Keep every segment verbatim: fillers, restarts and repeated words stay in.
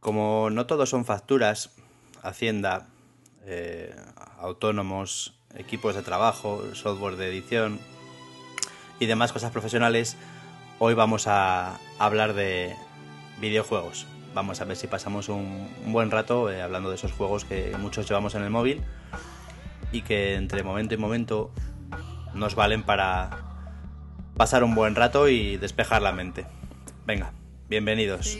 Como no todos son facturas, Hacienda, eh, autónomos, equipos de trabajo, software de edición y demás cosas profesionales, hoy vamos a hablar de videojuegos. Vamos a ver si pasamos un, un buen rato eh, hablando de esos juegos que muchos llevamos en el móvil y que entre momento y momento nos valen para pasar un buen rato y despejar la mente. Venga, bienvenidos.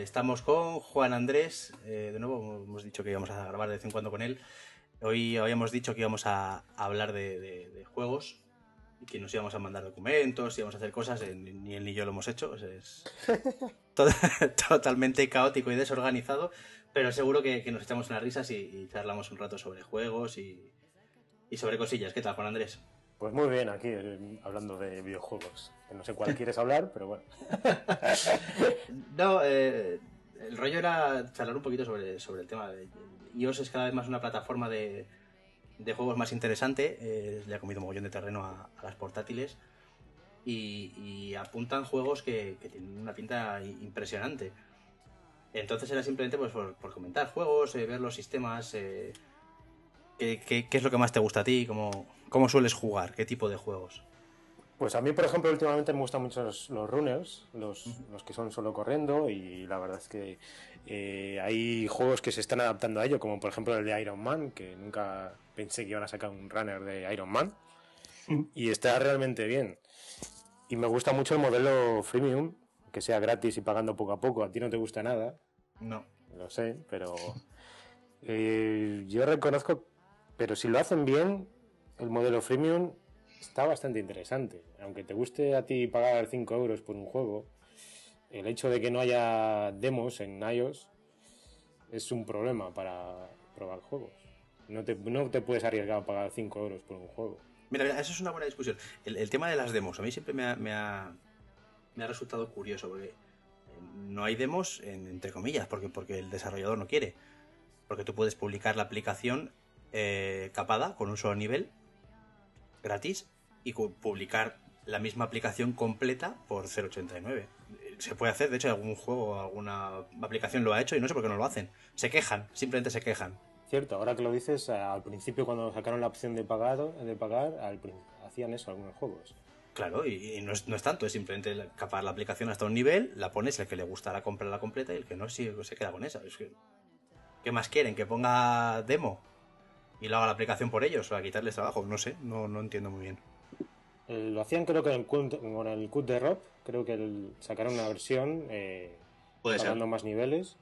Estamos con Juan Andrés, eh, de nuevo hemos dicho que íbamos a grabar de vez en cuando con él. Hoy habíamos dicho que íbamos a, a hablar de, de, de juegos, y que nos íbamos a mandar documentos, íbamos a hacer cosas, eh, ni él ni yo lo hemos hecho. O sea, es to- totalmente caótico y desorganizado, pero seguro que, que nos echamos unas risas y, y charlamos un rato sobre juegos y, y sobre cosillas. ¿Qué tal, Juan Andrés? Pues muy bien, aquí hablando de videojuegos. No sé cuál quieres hablar, pero bueno. No, eh, el rollo era charlar un poquito sobre, sobre el tema. iOS es cada vez más una plataforma de, de juegos más interesante. Eh, le ha comido mogollón de terreno a, a las portátiles. Y, y apuntan juegos que, que tienen una pinta impresionante. Entonces era simplemente pues, por, por comentar juegos, eh, ver los sistemas. Eh, ¿Qué, qué, ¿Qué es lo que más te gusta a ti? ¿Cómo, cómo sueles jugar? ¿Qué tipo de juegos? Pues a mí, por ejemplo, últimamente me gustan mucho los, los runners, los, los que son solo corriendo, y la verdad es que eh, hay juegos que se están adaptando a ello, como por ejemplo el de Iron Man, que nunca pensé que iban a sacar un runner de Iron Man, y está realmente bien. Y me gusta mucho el modelo freemium, que sea gratis y pagando poco a poco. ¿A ti no te gusta nada? No. Lo sé, pero eh, yo reconozco. Pero si lo hacen bien, el modelo freemium está bastante interesante. Aunque te guste a ti pagar cinco euros por un juego, el hecho de que no haya demos en iOS es un problema para probar juegos. No te, no te puedes arriesgar a pagar cinco euros por un juego. Mira, mira, eso es una buena discusión. El, el tema de las demos, a mí siempre me ha, me ha, me ha resultado curioso, porque no hay demos, en, entre comillas, porque, porque el desarrollador no quiere. Porque tú puedes publicar la aplicación Eh, capada, con un solo nivel gratis, y cu- publicar la misma aplicación completa por cero ochenta y nueve. Se puede hacer, de hecho algún juego, alguna aplicación lo ha hecho y no sé por qué no lo hacen. Se quejan, simplemente se quejan. Cierto, ahora que lo dices, al principio cuando sacaron la opción de, pagado, de pagar, al, hacían eso algunos juegos. Claro, y, y no, es, no es tanto, es simplemente capar la aplicación hasta un nivel, la pones, el que le gustará comprar la completa y el que no sí, se queda con esa. Es que, ¿qué más quieren? ¿Que ponga demo? Y lo haga la aplicación por ellos, o a quitarles trabajo, no sé, no, no entiendo muy bien. Eh, lo hacían creo que en el cut, con el cut de Rob, creo que el, sacaron una versión eh, pagando más niveles,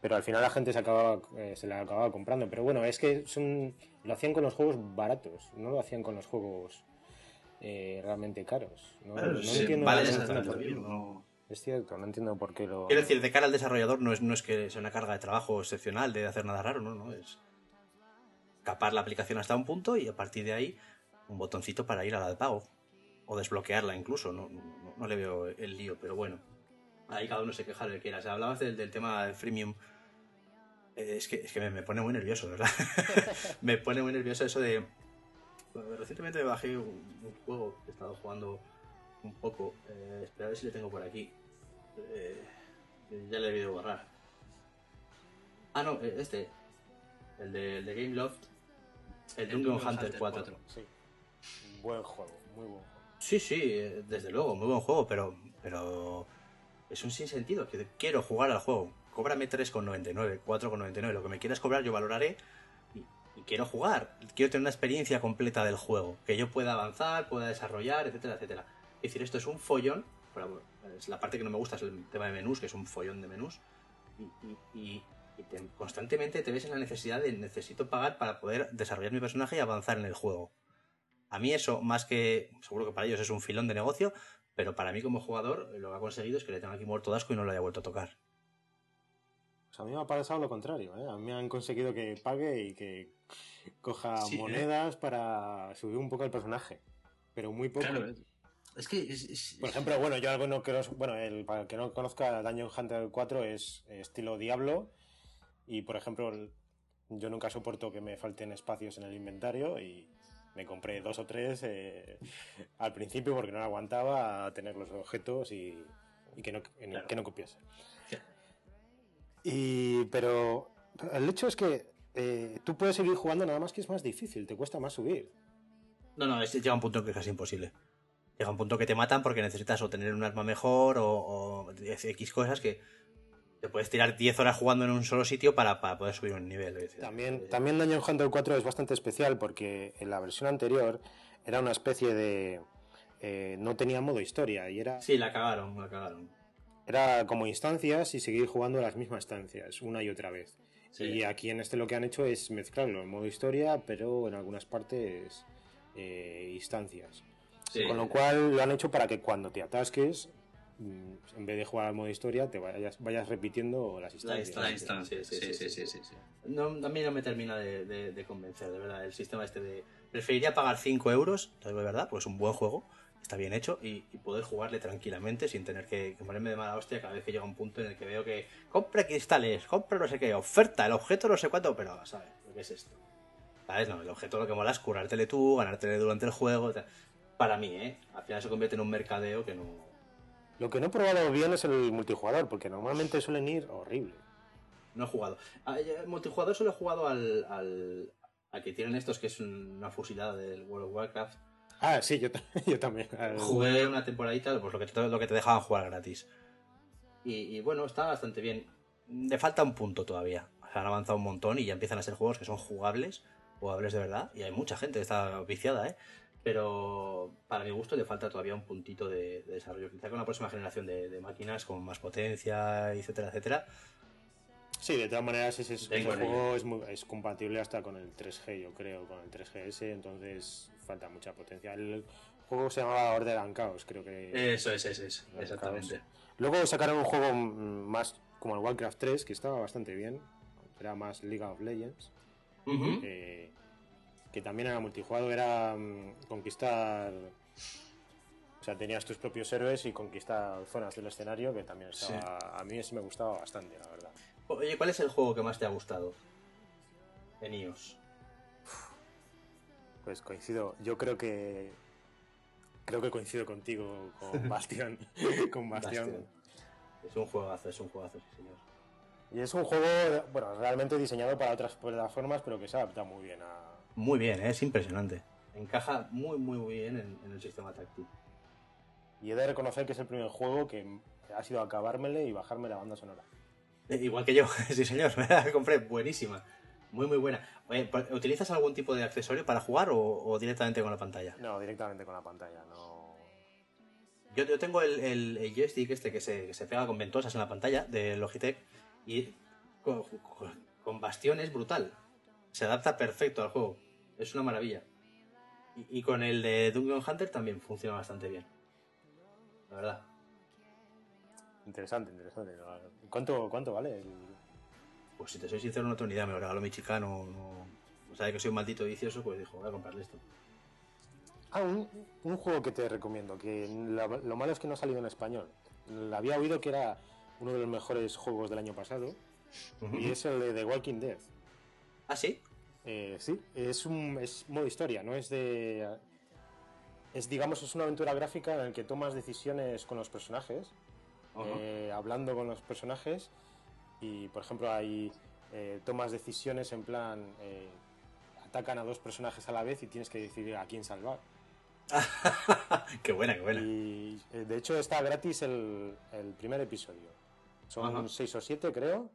pero al final la gente se acababa eh, se la acababa comprando. Pero bueno, es que son, lo hacían con los juegos baratos, no lo hacían con los juegos eh, realmente caros. No, bueno, no sí, entiendo vale, no entiendo por qué. No. Es cierto, no entiendo por qué lo... Quiero decir, de cara al desarrollador no es, no es que sea una carga de trabajo excepcional, de hacer nada raro, no, no es... capar la aplicación hasta un punto y a partir de ahí un botoncito para ir a la de pago o desbloquearla incluso, no, no, no le veo el lío, pero bueno, ahí cada uno se queja de lo que quiera. O sea, hablabas del, del tema del freemium, eh, es que, es que me, me pone muy nervioso, ¿verdad? Me pone muy nervioso eso de... Recientemente me bajé un, un juego que he estado jugando un poco, eh, espera a ver si le tengo por aquí, eh, ya le he debido borrar. Ah no, este, el de, el de Game Love. El Dungeon Hunter cuatro. Sí. Buen juego, muy buen juego. Sí, sí, desde luego, muy buen juego, pero, pero es un sinsentido. Quiero jugar al juego. Cóbrame tres con noventa y nueve, cuatro con noventa y nueve, lo que me quieras cobrar yo valoraré y, y quiero jugar. Quiero tener una experiencia completa del juego, que yo pueda avanzar, pueda desarrollar, etcétera, etcétera. Es decir, esto es un follón. Es la parte que no me gusta, es el tema de menús, que es un follón de menús. Y... y, y Y te, constantemente te ves en la necesidad de necesito pagar para poder desarrollar mi personaje y avanzar en el juego. A mí eso, más que... Seguro que para ellos es un filón de negocio, pero para mí como jugador lo que ha conseguido es que le tenga aquí muerto de asco y no lo haya vuelto a tocar. Pues a mí me ha pasado lo contrario, ¿eh? A mí me han conseguido que pague y que coja sí, monedas, ¿eh?, para subir un poco el personaje, pero muy poco. Claro, Es que... Es, es, Por ejemplo, bueno, yo algo no creo... Bueno, el, para el que no conozca, Dungeon Hunter cuatro es estilo Diablo. Y, por ejemplo, yo nunca soporto que me falten espacios en el inventario y me compré dos o tres eh, al principio porque no aguantaba tener los objetos y, y que no, en, claro. que no copiase. Y, pero el hecho es que eh, tú puedes seguir jugando, nada más que es más difícil, te cuesta más subir. No, no, es, llega un punto que es casi imposible. Llega un punto que te matan porque necesitas o tener un arma mejor o, o X cosas que... Te puedes tirar diez horas jugando en un solo sitio para, para poder subir un nivel. ¿Ves? También, también Dungeon Hunter cuatro es bastante especial porque en la versión anterior era una especie de... Eh, no tenía modo historia y era... Sí, la cagaron, la cagaron. Era como instancias y seguir jugando las mismas instancias una y otra vez. Sí. Y aquí en este lo que han hecho es mezclarlo en modo historia, pero en algunas partes eh, instancias. Sí. Con lo cual lo han hecho para que cuando te atasques... en vez de jugar al modo historia te vayas, vayas repitiendo las instancias. La instancia, sí, sí, sí, sí, sí, sí, sí. No, a mí no me termina de, de, de convencer, de verdad, el sistema este de... Preferiría pagar cinco euros, de verdad, porque es un buen juego, está bien hecho, y, y poder jugarle tranquilamente sin tener que, que ponerme de mala hostia cada vez que llega un punto en el que veo que compra cristales, compra no sé qué, oferta, el objeto no sé cuánto, pero, ¿sabes? ¿Qué es esto? ¿Sabes? No, el objeto lo que mola es curártele tú, ganártele durante el juego, tal. Para mí, ¿eh? Al final se convierte en un mercadeo que no... Lo que no he probado bien es el multijugador, porque normalmente suelen ir horrible. No he jugado. El multijugador solo he jugado al, al, al que tienen estos, que es una fusilada del World of Warcraft. Ah, sí, yo, yo también. Al... Jugué una temporadita, pues lo que te, lo que te dejaban jugar gratis. Y, y bueno, está bastante bien. Le falta un punto todavía. Han avanzado un montón y ya empiezan a ser juegos que son jugables, jugables de verdad. Y hay mucha gente que está viciada, ¿eh? Pero para mi gusto le falta todavía un puntito de, de desarrollo. Quizá con la próxima generación de, de máquinas con más potencia, etcétera, etcétera. Sí, de todas maneras ese, ese juego es, muy, es compatible hasta con el tres G, yo creo, con el tres G S, entonces falta mucha potencia. El juego se llamaba Order and Chaos, creo que... Eso es, eso es, exactamente. Chaos. Luego sacaron un juego más como el Warcraft tres, que estaba bastante bien, era más League of Legends. Uh-huh. eh, Que también era multijugador, era conquistar... O sea, tenías tus propios héroes y conquistar zonas del escenario, que también estaba... Sí. A mí ese me gustaba bastante, la verdad. Oye, ¿cuál es el juego que más te ha gustado en iOS? Pues coincido, yo creo que... Creo que coincido contigo con Bastion. con Bastion. Bastion. Es un juegazo, es un juegazo, sí señor. Y es un juego, bueno, realmente diseñado para otras plataformas, pero que se adapta muy bien a... Muy bien, ¿eh? Es impresionante. Encaja muy, muy bien en, en el sistema táctil. Y he de reconocer que es el primer juego que ha sido acabármele y bajarme la banda sonora. Eh, igual que yo, sí señor, me la compré. Buenísima. Muy, muy buena. Oye, ¿utilizas algún tipo de accesorio para jugar o, o directamente con la pantalla? No, directamente con la pantalla, no. Yo, yo tengo el, el, el joystick este que se, que se pega con ventosas en la pantalla de Logitech y con, con, con Bastión es brutal. Se adapta perfecto al juego. Es una maravilla. Y, y con el de Dungeon Hunter también funciona bastante bien. La verdad. Interesante, interesante. ¿Cuánto, cuánto vale? El... Pues si te soy sincero, no tengo ni idea. Me lo regaló mi chica. No, no... O sea, que soy un maldito vicioso, pues dijo, voy a comprarle esto. Ah, un, un juego que te recomiendo. Que la, lo malo es que no ha salido en español. Lo había oído que era uno de los mejores juegos del año pasado. Uh-huh. Y es el de The Walking Dead. ¿Ah, sí? Eh, sí, es un es modo historia, ¿no? Es de... Es, digamos, es una aventura gráfica en la que tomas decisiones con los personajes, uh-huh. eh, hablando con los personajes, y, por ejemplo, hay eh, tomas decisiones en plan... Eh, atacan a dos personajes a la vez y tienes que decidir a quién salvar. ¡Qué buena, qué buena! Y, eh, de hecho, está gratis el, el primer episodio. Son uh-huh. seis o siete, creo.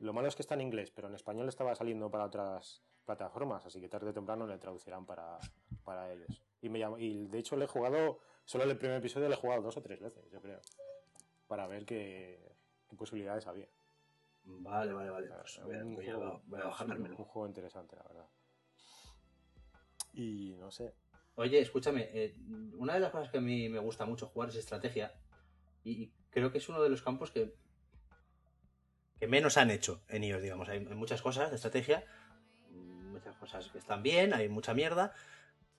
Lo malo es que está en inglés, pero en español estaba saliendo para otras plataformas, así que tarde o temprano le traducirán para, para ellos. Y me llamó, y de hecho le he jugado, solo el primer episodio le he jugado dos o tres veces, yo creo, para ver qué, qué posibilidades había. Vale, vale, vale. Pues, voy, a, voy, juego, a, voy a bajármelo. Un juego interesante, la verdad. Y no sé. Oye, escúchame, eh, una de las cosas que a mí me gusta mucho jugar es estrategia, y creo que es uno de los campos que... que menos han hecho en iOS, digamos. Hay muchas cosas de estrategia, muchas cosas que están bien, hay mucha mierda,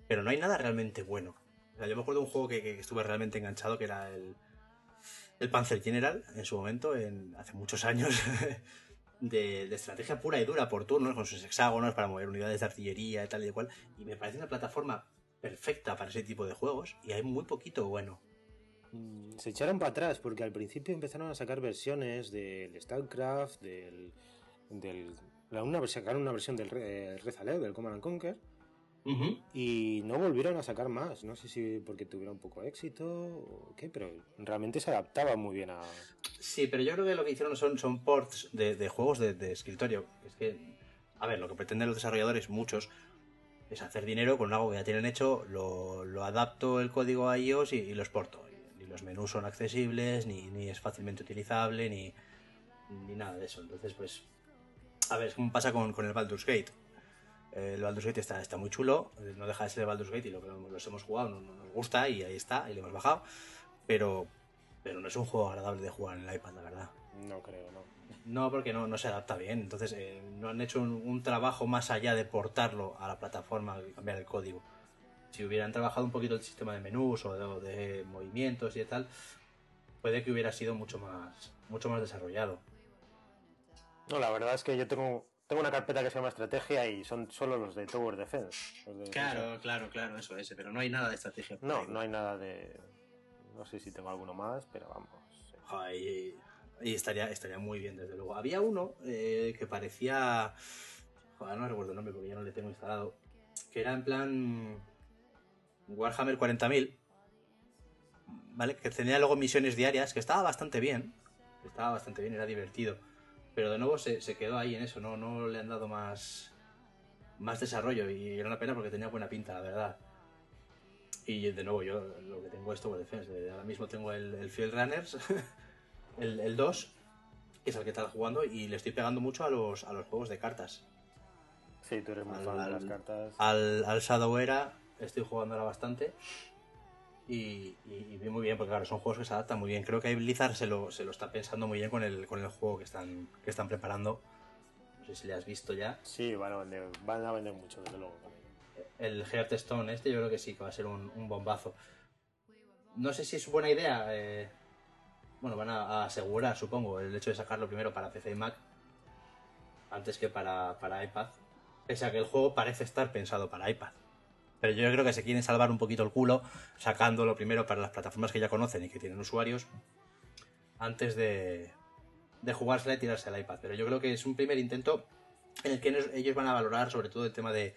pero no hay nada realmente bueno. O sea, yo me acuerdo de un juego que, que estuve realmente enganchado, que era el, el Panzer General, en su momento, en, hace muchos años, de, de estrategia pura y dura por turnos, con sus hexágonos para mover unidades de artillería y tal y de cual. Y me parece una plataforma perfecta para ese tipo de juegos, y hay muy poquito bueno. Se echaron para atrás, porque al principio empezaron a sacar versiones del Starcraft, del... del una, sacaron una versión del eh, Red Alert, del Command and Conquer, uh-huh. y no volvieron a sacar más. No sé si porque tuvieron poco éxito o qué, pero realmente se adaptaba muy bien a... Sí, pero yo creo que lo que hicieron son, son ports de, de juegos de, de escritorio. Es que, a ver, lo que pretenden los desarrolladores, muchos, es hacer dinero con algo que ya tienen hecho, lo, lo adapto el código a iOS y, y los porto. Ni los menús son accesibles, ni, ni es fácilmente utilizable, ni, ni nada de eso. Entonces, pues... A ver, es como pasa con, con el Baldur's Gate. El Baldur's Gate está, está muy chulo, no deja de ser el Baldur's Gate, y lo que los hemos jugado no, no nos gusta, y ahí está, y le hemos bajado, pero, pero no es un juego agradable de jugar en el iPad, la verdad. No creo, no. No, porque no, no se adapta bien, entonces eh, no han hecho un, un trabajo más allá de portarlo a la plataforma y cambiar el código. Si hubieran trabajado un poquito el sistema de menús o de, de movimientos y de tal, puede que hubiera sido mucho más, mucho más desarrollado. No, la verdad es que yo tengo, tengo una carpeta que se llama Estrategia y son solo los de Tower Defense. De claro, defensa. claro, claro, eso es, pero no hay nada de estrategia. No, ahí. no hay nada de... No sé si tengo alguno más, pero vamos. Sí. Ay, y estaría, estaría muy bien, desde luego. Había uno eh, que parecía... Joder, no recuerdo el nombre porque ya no le tengo instalado. Que era en plan... Warhammer cuarenta mil, ¿vale? Que tenía luego misiones diarias, que estaba bastante bien. Estaba bastante bien, era divertido. Pero de nuevo se, se quedó ahí en eso, no, no le han dado más, más desarrollo, y era una pena porque tenía buena pinta, la verdad. Y de nuevo yo lo que tengo es Tower Defense. Ahora mismo tengo el, el Fieldrunners, el, el dos, que es el que está jugando, y le estoy pegando mucho a los, a los juegos de cartas. Sí, tú eres muy fan de las cartas. Al, al Shadow Era estoy jugando ahora bastante, y, y, y muy bien, porque claro, son juegos que se adaptan muy bien. Creo que ahí Blizzard se lo, se lo está pensando muy bien con el, con el juego que están, que están preparando. No sé si le has visto ya. Sí, van a vender, van a vender mucho, desde luego. El Hearthstone este yo creo que sí, que va a ser un, un bombazo. No sé si es buena idea. Eh, bueno, van a, a asegurar, supongo, el hecho de sacarlo primero para P C y Mac antes que para, para iPad. Pese a que el juego parece estar pensado para iPad. Pero yo creo que se quieren salvar un poquito el culo sacándolo primero para las plataformas que ya conocen y que tienen usuarios antes de, de jugársela y tirarse al iPad. Pero yo creo que es un primer intento en el que ellos van a valorar sobre todo el tema de,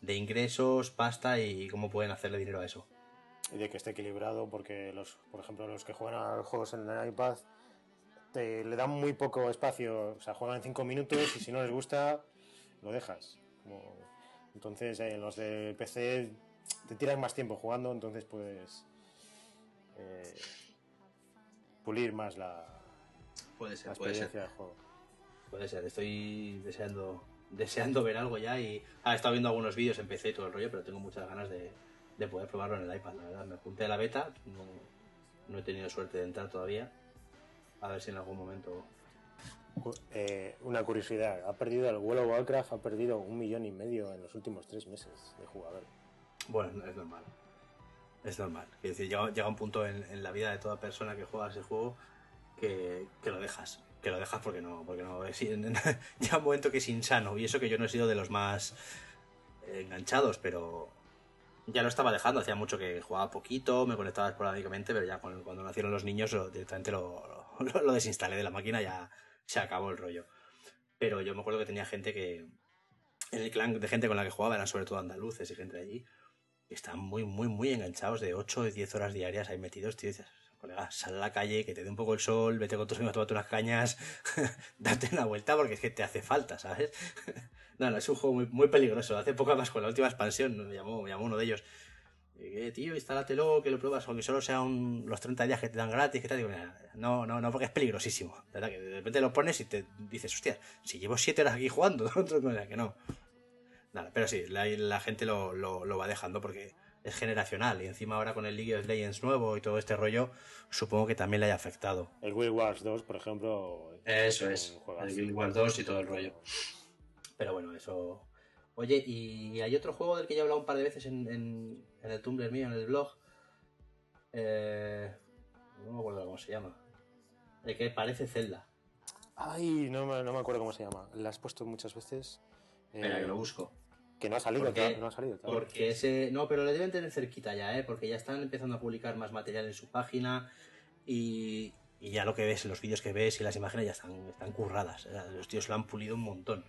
de ingresos, pasta y cómo pueden hacerle dinero a eso. Y de que esté equilibrado, porque los, por ejemplo, los que juegan a los juegos en el iPad te, le dan muy poco espacio. O sea, juegan cinco minutos y si no les gusta, lo dejas. Como... Entonces, eh, los de P C te tiran más tiempo jugando, entonces puedes eh, pulir más la, puede ser, la experiencia puede ser. del juego. Puede ser, estoy deseando deseando ver algo ya. y ah, He estado viendo algunos vídeos en P C y todo el rollo, pero tengo muchas ganas de, de poder probarlo en el iPad, la verdad. Me apunté a la beta, no, no he tenido suerte de entrar todavía. A ver si en algún momento... Eh, una curiosidad, ha perdido el World of Warcraft, ha perdido un millón y medio en los últimos tres meses de jugadores. Bueno, es normal. Es normal. Es decir, llega, llega un punto en, en la vida de toda persona que juega ese juego que, que lo dejas. Que lo dejas porque no. Porque no es, llega un momento que es insano. Y eso que yo no he sido de los más enganchados, pero ya lo estaba dejando. Hacía mucho que jugaba poquito, me conectaba esporádicamente, pero ya cuando, cuando nacieron los niños directamente lo, lo, lo desinstalé de la máquina, ya. Se acabó el rollo. Pero yo me acuerdo que tenía gente que... En el clan de gente con la que jugaba eran sobre todo andaluces y gente de allí. Y estaban muy, muy, muy enganchados de ocho o diez horas diarias ahí metidos. Tío, dices, colega, sal a la calle, que te dé un poco el sol, vete con tus amigos, tómate unas cañas, date una vuelta porque es que te hace falta, ¿sabes? no, no, es un juego muy, muy peligroso. Hace poco más con la última expansión me llamó, me llamó uno de ellos. Eh, tío, instálatelo, que lo pruebas, aunque solo sean los treinta días que te dan gratis, que te digo, no, no, no, porque es peligrosísimo, ¿verdad? Que de repente lo pones y te dices, hostia, si llevo siete horas aquí jugando, que no. Nada, pero sí, la, la gente lo, lo, lo va dejando porque es generacional, y encima ahora con el League of Legends nuevo y todo este rollo, supongo que también le haya afectado. El Guild Wars dos, por ejemplo. Eso es, el Guild Wars dos y todo el rollo. Pero bueno, eso... Oye, y hay otro juego del que ya he hablado un par de veces en, en, en el Tumblr mío, en el blog, Eh, no me acuerdo cómo se llama. El que parece Zelda. Ay, no me, no me acuerdo cómo se llama. La has puesto muchas veces. Espera, eh, que lo busco. Que no ha salido, porque, no ha salido. Claro. Porque ese... No, pero le deben tener cerquita ya, ¿eh? Porque ya están empezando a publicar más material en su página y, y ya lo que ves, los vídeos que ves y las imágenes ya están, están curradas. Los tíos lo han pulido un montón.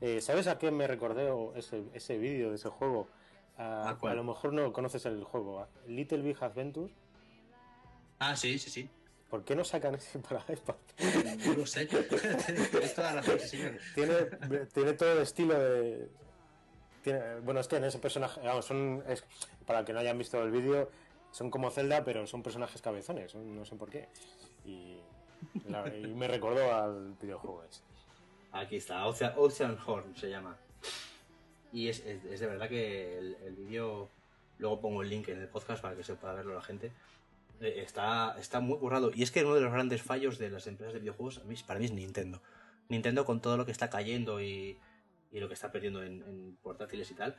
Eh, ¿Sabes a qué me recordé ese, ese vídeo de ese juego? A, ¿A, a lo mejor no conoces el juego. Little Big Adventure. Ah, sí, sí, sí. ¿Por qué no sacan ese para iPad? No lo sé. Tienes toda la razón, señor. Tiene, tiene todo el estilo de... Tiene, bueno, es que en ese personaje... Vamos, son, es, para que no hayan visto el vídeo, son como Zelda, pero son personajes cabezones. No sé por qué. Y, la, y me recordó al videojuego ese. Aquí está. Ocean, Oceanhorn se llama. Y es, es, es de verdad que el, el vídeo... Luego pongo el link en el podcast para que se pueda verlo la gente. Está, está muy currado. Y es que uno de los grandes fallos de las empresas de videojuegos, a mí, para mí, es Nintendo. Nintendo, con todo lo que está cayendo y, y lo que está perdiendo en, en portátiles y tal,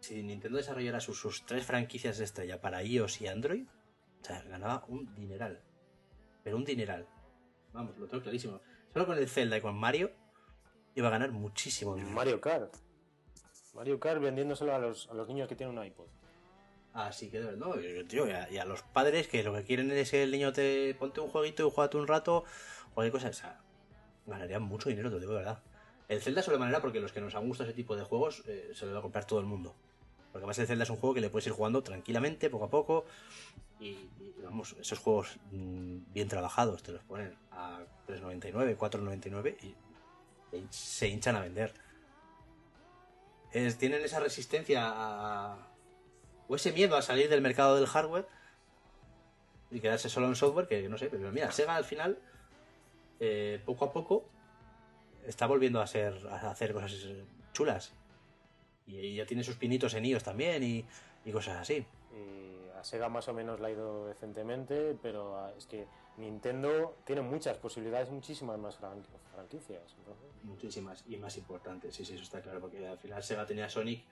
si Nintendo desarrollara sus, sus tres franquicias de estrella para iOS y Android, o sea, ganaba un dineral. Pero un dineral. Vamos, lo tengo clarísimo. Solo con el Zelda y con Mario iba a ganar muchísimo dinero. Mario Kart. Mario Kart vendiéndoselo a los, a los niños que tienen un iPod. Así que, no, tío, y a, y a los padres que lo que quieren es que el niño te ponte un jueguito y juega tú un rato, cualquier cosa, o sea, ganarían mucho dinero, te lo digo de verdad. El Zelda solo manera porque los que nos han gustado ese tipo de juegos eh, se lo va a comprar todo el mundo. Porque además el Zelda es un juego que le puedes ir jugando tranquilamente, poco a poco, y, y vamos, esos juegos mmm, bien trabajados te los ponen a tres noventa y nueve, cuatro noventa y nueve y se hinchan a vender. Es, tienen esa resistencia a... o ese miedo a salir del mercado del hardware y quedarse solo en software, que no sé, pero mira, Sega al final, eh, poco a poco, está volviendo a, ser, a hacer cosas chulas. Y, y ya tiene sus pinitos en iOS también y, y cosas así. Y a Sega más o menos la ha ido decentemente, pero es que Nintendo tiene muchas posibilidades, muchísimas más franquicias. ¿No? Muchísimas y más importantes, sí, sí, eso está claro, porque al final Sega tenía Sonic...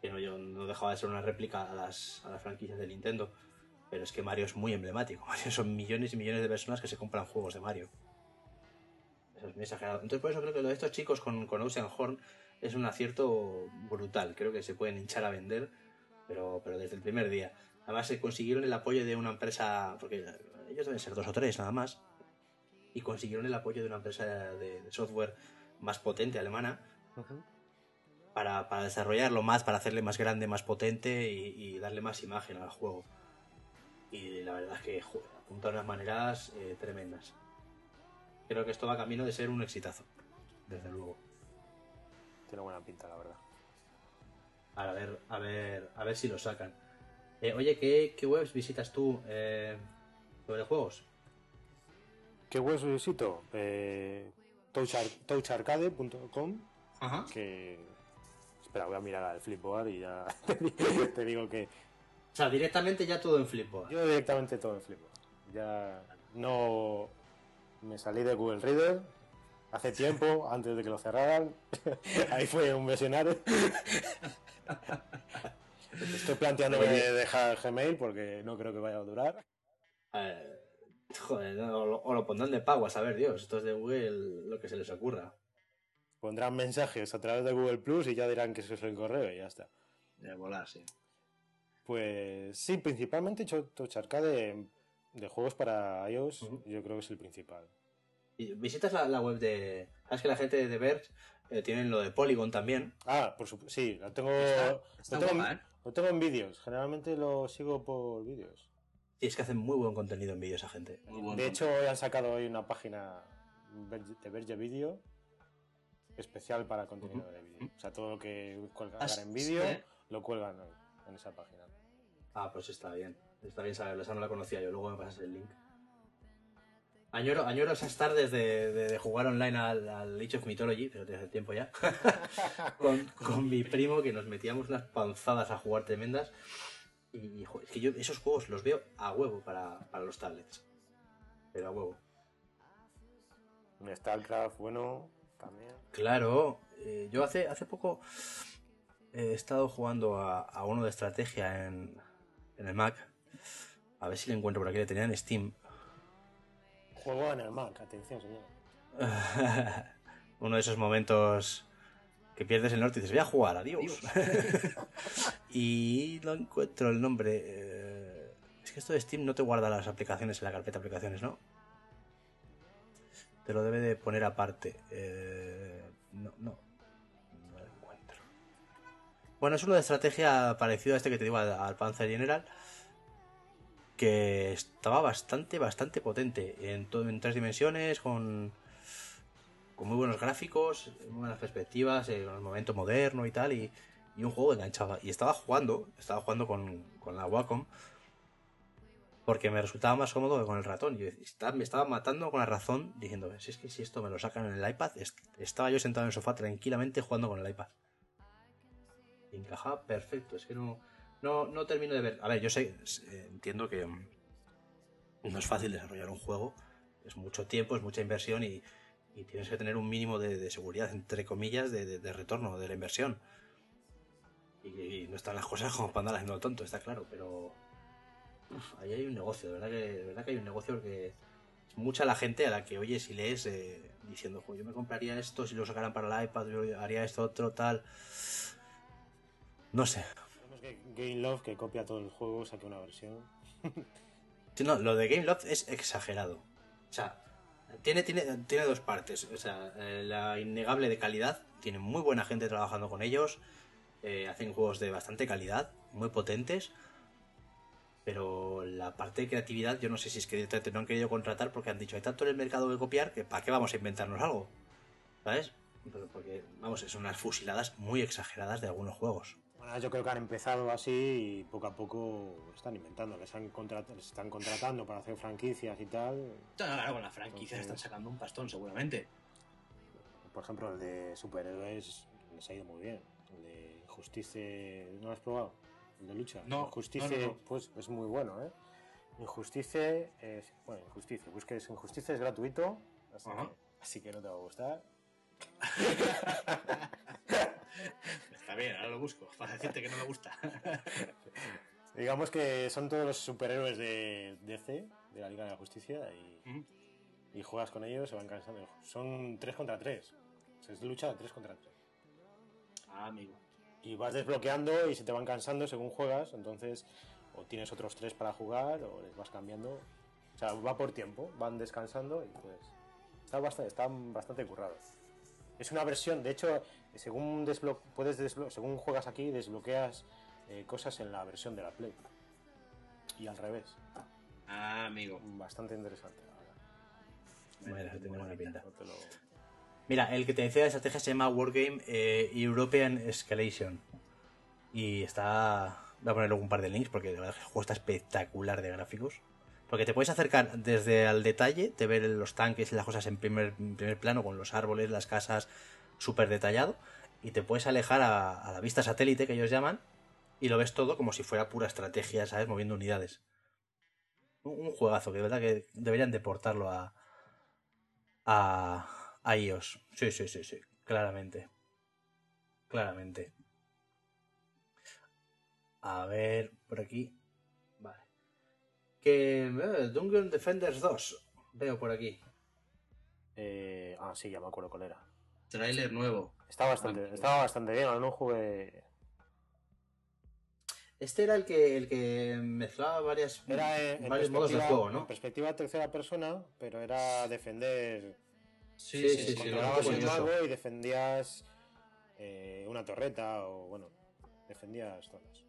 que no, yo no dejaba de ser una réplica a las, a las franquicias de Nintendo, pero es que Mario es muy emblemático. Mario son millones y millones de personas que se compran juegos de Mario. Eso es muy exagerado. Entonces por eso creo que lo de estos chicos con, con Oceanhorn es un acierto brutal. Creo que se pueden hinchar a vender, pero, pero desde el primer día. Además se consiguieron el apoyo de una empresa, porque ellos deben ser dos o tres nada más, y consiguieron el apoyo de una empresa de, de software más potente, alemana, uh-huh. Para, para desarrollarlo más, para hacerle más grande, más potente y, y darle más imagen al juego. Y la verdad es que joder, apunta a unas maneras eh, tremendas. Creo que esto va camino de ser un exitazo, desde luego. Tiene buena pinta, la verdad. Ahora, a ver, a ver, a ver si lo sacan. Eh, oye, ¿qué, qué webs visitas tú eh, sobre juegos? ¿Qué webs visito? Eh, touch arcade punto com, que... Espera, voy a mirar al Flipboard y ya te digo que... O sea, directamente ya todo en Flipboard. Yo directamente todo en Flipboard. Ya no... Me salí de Google Reader hace tiempo, antes de que lo cerraran. Ahí fue un visionario. Estoy planteándome dejar Gmail porque no creo que vaya a durar. Eh, joder, no, lo, o lo pondrán de pago, a saber, Dios. Esto es de Google, lo que se les ocurra. Pondrán mensajes a través de Google Plus y ya dirán que eso es el correo y ya está. De volar, sí. Pues sí, principalmente he hecho Touch Arcade de juegos para iOS, uh-huh. Yo creo que es el principal. ¿Y visitas la, la web de... ¿Sabes que la gente de Verge eh, tienen lo de Polygon también? Ah, por supuesto, sí, lo tengo... Está, está lo, tengo guapa, ¿eh? Lo tengo en vídeos, generalmente lo sigo por vídeos. Sí, es que hacen muy buen contenido en vídeos esa gente. Muy buen de contenido. Hecho, han sacado hoy una página de Verge Video... especial para contenido uh-huh. de vídeo. O sea, todo lo que cuelgan en vídeo ¿eh? Lo cuelgan en esa página. Ah, pues está bien. Está bien saberlo. Esa no la conocía yo. Luego me pasas el link. Añoro, añoro esas tardes de, de, de jugar online al, al Age of Mythology, pero desde el tiempo ya, con, con mi primo que nos metíamos unas panzadas a jugar tremendas. Y, y joder, es que yo esos juegos los veo a huevo para, para los tablets. Pero a huevo. Starcraft, bueno... También. Claro, eh, yo hace, hace poco he estado jugando a, a uno de estrategia en, en el Mac A ver si le encuentro por aquí, le tenía en Steam. Juego en el Mac, atención, señor. Uno de esos momentos que pierdes el norte y dices, voy a jugar, adiós. Y no encuentro el nombre. Eh, es que esto de Steam no te guarda las aplicaciones en la carpeta aplicaciones, ¿no? Te lo debe de poner aparte. Eh, no, no. No lo encuentro. Bueno, es uno de estrategia parecido a este que te digo, al Panzer General, que estaba bastante, bastante potente en, todo, en tres dimensiones, con, con muy buenos gráficos, muy buenas perspectivas, en un momento moderno y tal, y, y un juego enganchado. Y estaba jugando, estaba jugando con, con la Wacom, porque me resultaba más cómodo que con el ratón. Yo estaba, me estaba matando con la razón, diciendo, si es que si esto me lo sacan en el iPad, est- estaba yo sentado en el sofá tranquilamente jugando con el iPad. Y encajaba perfecto, es que no... No, no termino de ver. A ver, yo sé, entiendo que no es fácil desarrollar un juego, es mucho tiempo, es mucha inversión y, y tienes que tener un mínimo de, de seguridad, entre comillas, de, de, de retorno de la inversión. Y, y no están las cosas como para andar haciendo lo tonto, está claro, pero uf, ahí hay un negocio, de verdad que, de verdad que hay un negocio, porque es mucha la gente a la que oyes y lees eh, diciendo, yo me compraría esto si lo sacaran para la iPad, yo haría esto, otro, tal. No sé. Game Love, que copia todos los juegos, saque una versión. Sí, no, lo de Game Love es exagerado. O sea, tiene, tiene, tiene dos partes. O sea, eh, la innegable de calidad, tienen muy buena gente trabajando con ellos, eh, hacen juegos de bastante calidad, muy potentes, pero la parte de creatividad, yo no sé si es que te, te no han querido contratar porque han dicho, hay tanto en el mercado que copiar que ¿para qué vamos a inventarnos algo? ¿Sabes? Porque, vamos, son unas fusiladas muy exageradas de algunos juegos. Bueno, yo creo que han empezado así y poco a poco están inventando, les, han contrat- les están contratando para hacer franquicias y tal. Claro, con las franquicias están sacando un pastón seguramente. Por ejemplo, el de superhéroes les ha ido muy bien. El de Justice, ¿no lo has probado? El de lucha. No, Justice, no, no, no. Pues es muy bueno, ¿eh? Injustice es... Bueno, Injustice, busques Injustice, es gratuito, así, uh-huh. que, así que no te va a gustar. Está bien, ahora lo busco para decirte que no me gusta. Digamos que son todos los superhéroes de D C, de la Liga de la Justicia, y, ¿Mm? y juegas con ellos, se van cansando. Son tres contra tres, o sea, es lucha tres contra tres. Ah, amigo. Y vas desbloqueando y se te van cansando según juegas, entonces o tienes otros tres para jugar o les vas cambiando. O sea, va por tiempo, van descansando y pues están bastante, están bastante currados. Es una versión, de hecho, según desblo- puedes desblo- según juegas aquí, desbloqueas eh, cosas en la versión de la Play. Y al revés. Ah, amigo. Bastante interesante, la verdad. Mira, buena pinta. pinta. Lo... Mira, el que te decía de estrategia se llama Wargame eh, European Escalation. Y está... Voy a poner luego un par de links porque el juego está espectacular de gráficos. Porque te puedes acercar desde al detalle, te ver los tanques y las cosas en primer, en primer plano, con los árboles, las casas, súper detallado, y te puedes alejar a, a la vista satélite, que ellos llaman, y lo ves todo como si fuera pura estrategia, ¿sabes? Moviendo unidades. Un, un juegazo, que de verdad que deberían deportarlo a, a, a iOS. Sí, sí, sí, sí, claramente. Claramente. A ver, por aquí... Que... Eh, Dungeon Defenders dos veo por aquí. Eh, ah, sí, ya me acuerdo cuál era. Trailer nuevo. Estaba bastante, ah, estaba bastante bien, no jugué... Este era el que, el que mezclaba varias, era, eh, varios modos de juego, ¿no? En perspectiva tercera persona, pero era defender... Sí, sí, sí. Controlabas sí, sí, sí, un mago y defendías eh, una torreta o, bueno, defendías zonas.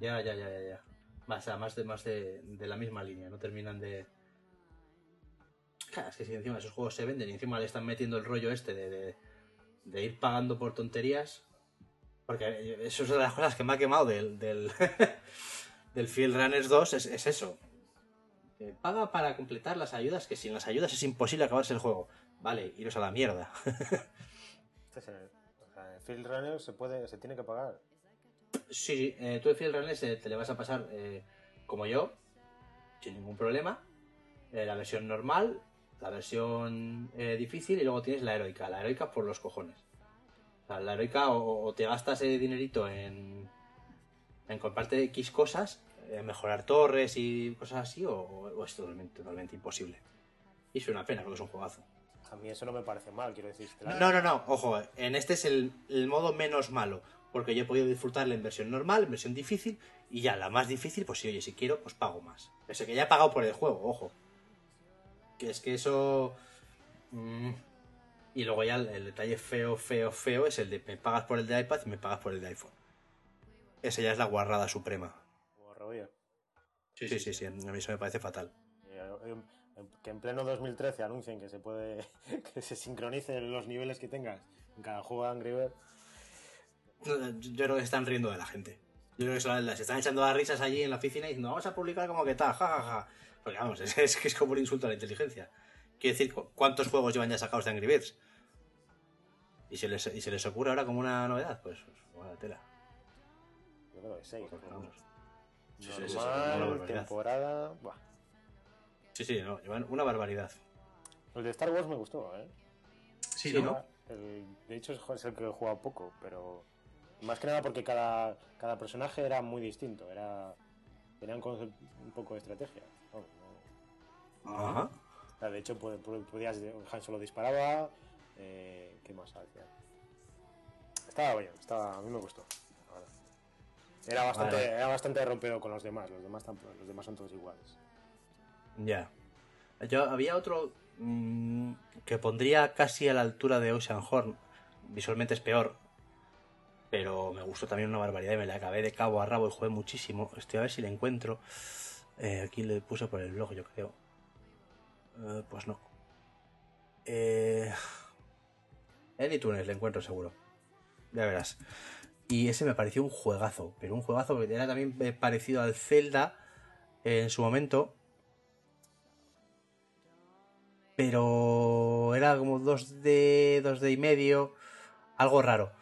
Ya, ya, ya, ya, ya. Más, más, de, más de, de la misma línea, no terminan de... Claro, es que si encima esos juegos se venden y encima le están metiendo el rollo este de, de, de ir pagando por tonterías, porque eso es una de las cosas que me ha quemado del, del, del Fieldrunners dos, es, es eso. Te paga para completar las ayudas, que sin las ayudas es imposible acabarse el juego. Vale, iros a la mierda. Este es el, o sea, el Fieldrunners se puede, se tiene que pagar. Sí, eh, tú el Fieldrunners eh, te le vas a pasar eh, como yo, sin ningún problema, eh, la versión normal, la versión eh, difícil y luego tienes la heroica, la heroica por los cojones. O sea, la heroica o, o te gastas eh, dinerito en, en comprarte X cosas, mejorar torres y cosas así, o, o es totalmente, totalmente imposible. Y es una pena, porque es un juegazo. A mí eso no me parece mal, quiero decir. Claro. No, no, no, ojo, en este es el, el modo menos malo, porque yo he podido disfrutarla en versión normal, en versión difícil, y ya la más difícil, pues sí, oye, si quiero, pues pago más. Pese que ya he pagado por el juego, ojo. Que es que eso... Mm. Y luego ya el, el detalle feo, feo, feo es el de me pagas por el de iPad y me pagas por el de iPhone. Esa ya es la guarrada suprema. Guarrada. Sí, sí, sí, sí, a mí eso me parece fatal. Que en pleno dos mil trece anuncien que se puede, que se sincronicen los niveles que tengas en cada juego de Angry Birds. Yo creo que están riendo de la gente. Yo creo que se las están echando las risas allí en la oficina y diciendo, vamos a publicar como que tal, jajaja. Ja. Porque vamos, es, es que es como un insulto a la inteligencia. Quiero decir, ¿cuántos juegos llevan ya sacados de Angry Birds? ¿Y se les, y se les ocurre ahora como una novedad? Pues, buena tela. Yo creo que seis. Normal, sí, sí, sí, temporada... Buah. Sí, sí, no, llevan una barbaridad. El de Star Wars me gustó, ¿eh? Sí, sí, ¿no? El, de hecho, es el que he jugado poco, pero... Más que nada porque cada, cada personaje era muy distinto, era... Tenía un concepto, un poco de estrategia. Oh, no. Ajá. De hecho, podías, Han Solo disparaba. Eh, ¿Qué más hacía? Estaba bien, estaba, a mí me gustó. Era bastante, vale. era bastante rompido con los demás. Los demás, tan, los demás son todos iguales. Ya. Yo había otro mmm, que pondría casi a la altura de Oceanhorn. Visualmente es peor, pero me gustó también una barbaridad y me la acabé de cabo a rabo y jugué muchísimo. Estoy a ver si le encuentro. Eh, aquí le puse por el blog, yo creo. Eh, pues no. Eh... En iTunes le encuentro seguro. Ya verás. Y ese me pareció un juegazo. Pero un juegazo que era también parecido al Zelda en su momento. Pero era como dos D, dos D y medio. Algo raro.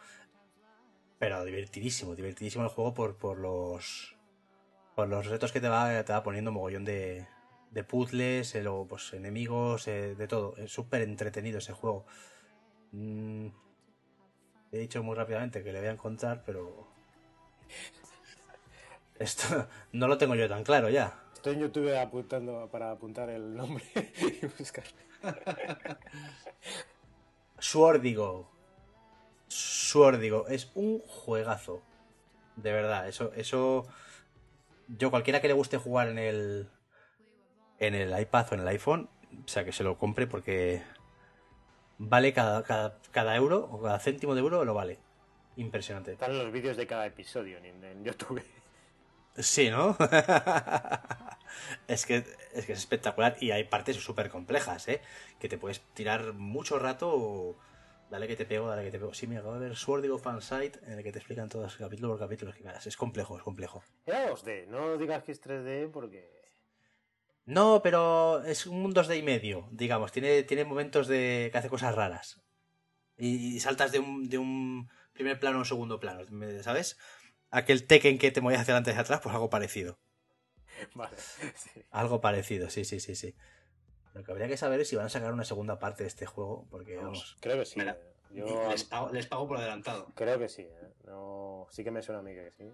Pero divertidísimo, divertidísimo el juego por, por los. Por los retos que te va, te va poniendo, mogollón de. De puzzles, eh, luego, pues enemigos, eh, de todo. Es súper entretenido ese juego. Mm, he dicho muy rápidamente que le voy a encontrar, pero... Esto no lo tengo yo tan claro ya. Estoy en YouTube apuntando para apuntar el nombre y buscar. Swordigo. Swordigo. Es un juegazo. De verdad, eso... eso yo, cualquiera que le guste jugar en el... en el iPad o en el iPhone, o sea, que se lo compre porque vale cada, cada, cada euro o cada céntimo de euro, lo vale. Impresionante. Están los vídeos de cada episodio en, en YouTube. Sí, ¿no? es, que, es que es espectacular y hay partes súper complejas, ¿eh? Que te puedes tirar mucho rato o... Dale que te pego, dale que te pego. Sí, me acabo de ver Swordigo Fansite, en el que te explican todos capítulo por capítulo. Es complejo, es complejo. Era dos D, no digas que es tres D porque... No, pero es un dos D y medio, digamos. Tiene, tiene momentos de que hace cosas raras. Y, y saltas de un, de un primer plano a un segundo plano, ¿sabes? Aquel Tekken que te movías hacia adelante y hacia atrás, pues algo parecido. Vale, sí. Algo parecido, sí, sí, sí, sí. Lo que habría que saber es si van a sacar una segunda parte de este juego, porque... Vamos, vamos creo que sí. La... Yo... Les, pago, les pago por adelantado. Creo que sí, ¿eh? No... Sí que me suena a mí que sí.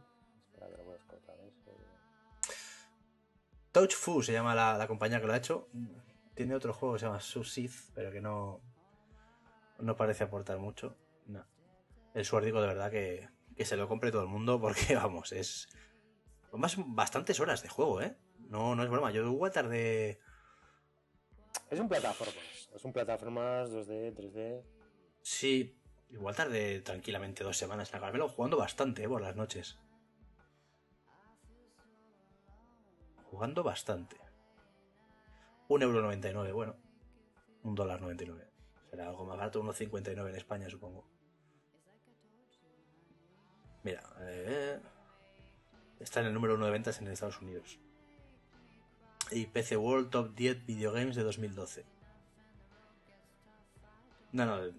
Espera que lo puedes cortar, ¿eh? Touchfu se llama la, la compañía que lo ha hecho. Tiene otro juego que se llama Susith, pero que no, no parece aportar mucho. No. El Swordigo, de verdad, que, que se lo compre todo el mundo porque, vamos, es... Más, bastantes horas de juego, ¿eh? No, no es broma. Yo igual tardé... Es un plataformas. Es un plataformas dos D, tres D... Sí, igual tardé tranquilamente dos semanas en acabármelo, jugando bastante, ¿eh? Por las noches. Jugando bastante. un euro noventa y nueve, bueno. un dólar noventa y nueve. Será algo más barato, uno cincuenta y nueve en España, supongo. Mira, eh, está en el número uno de ventas en Estados Unidos. Y P C World Top diez Videogames de dos mil doce. No, no. Eh,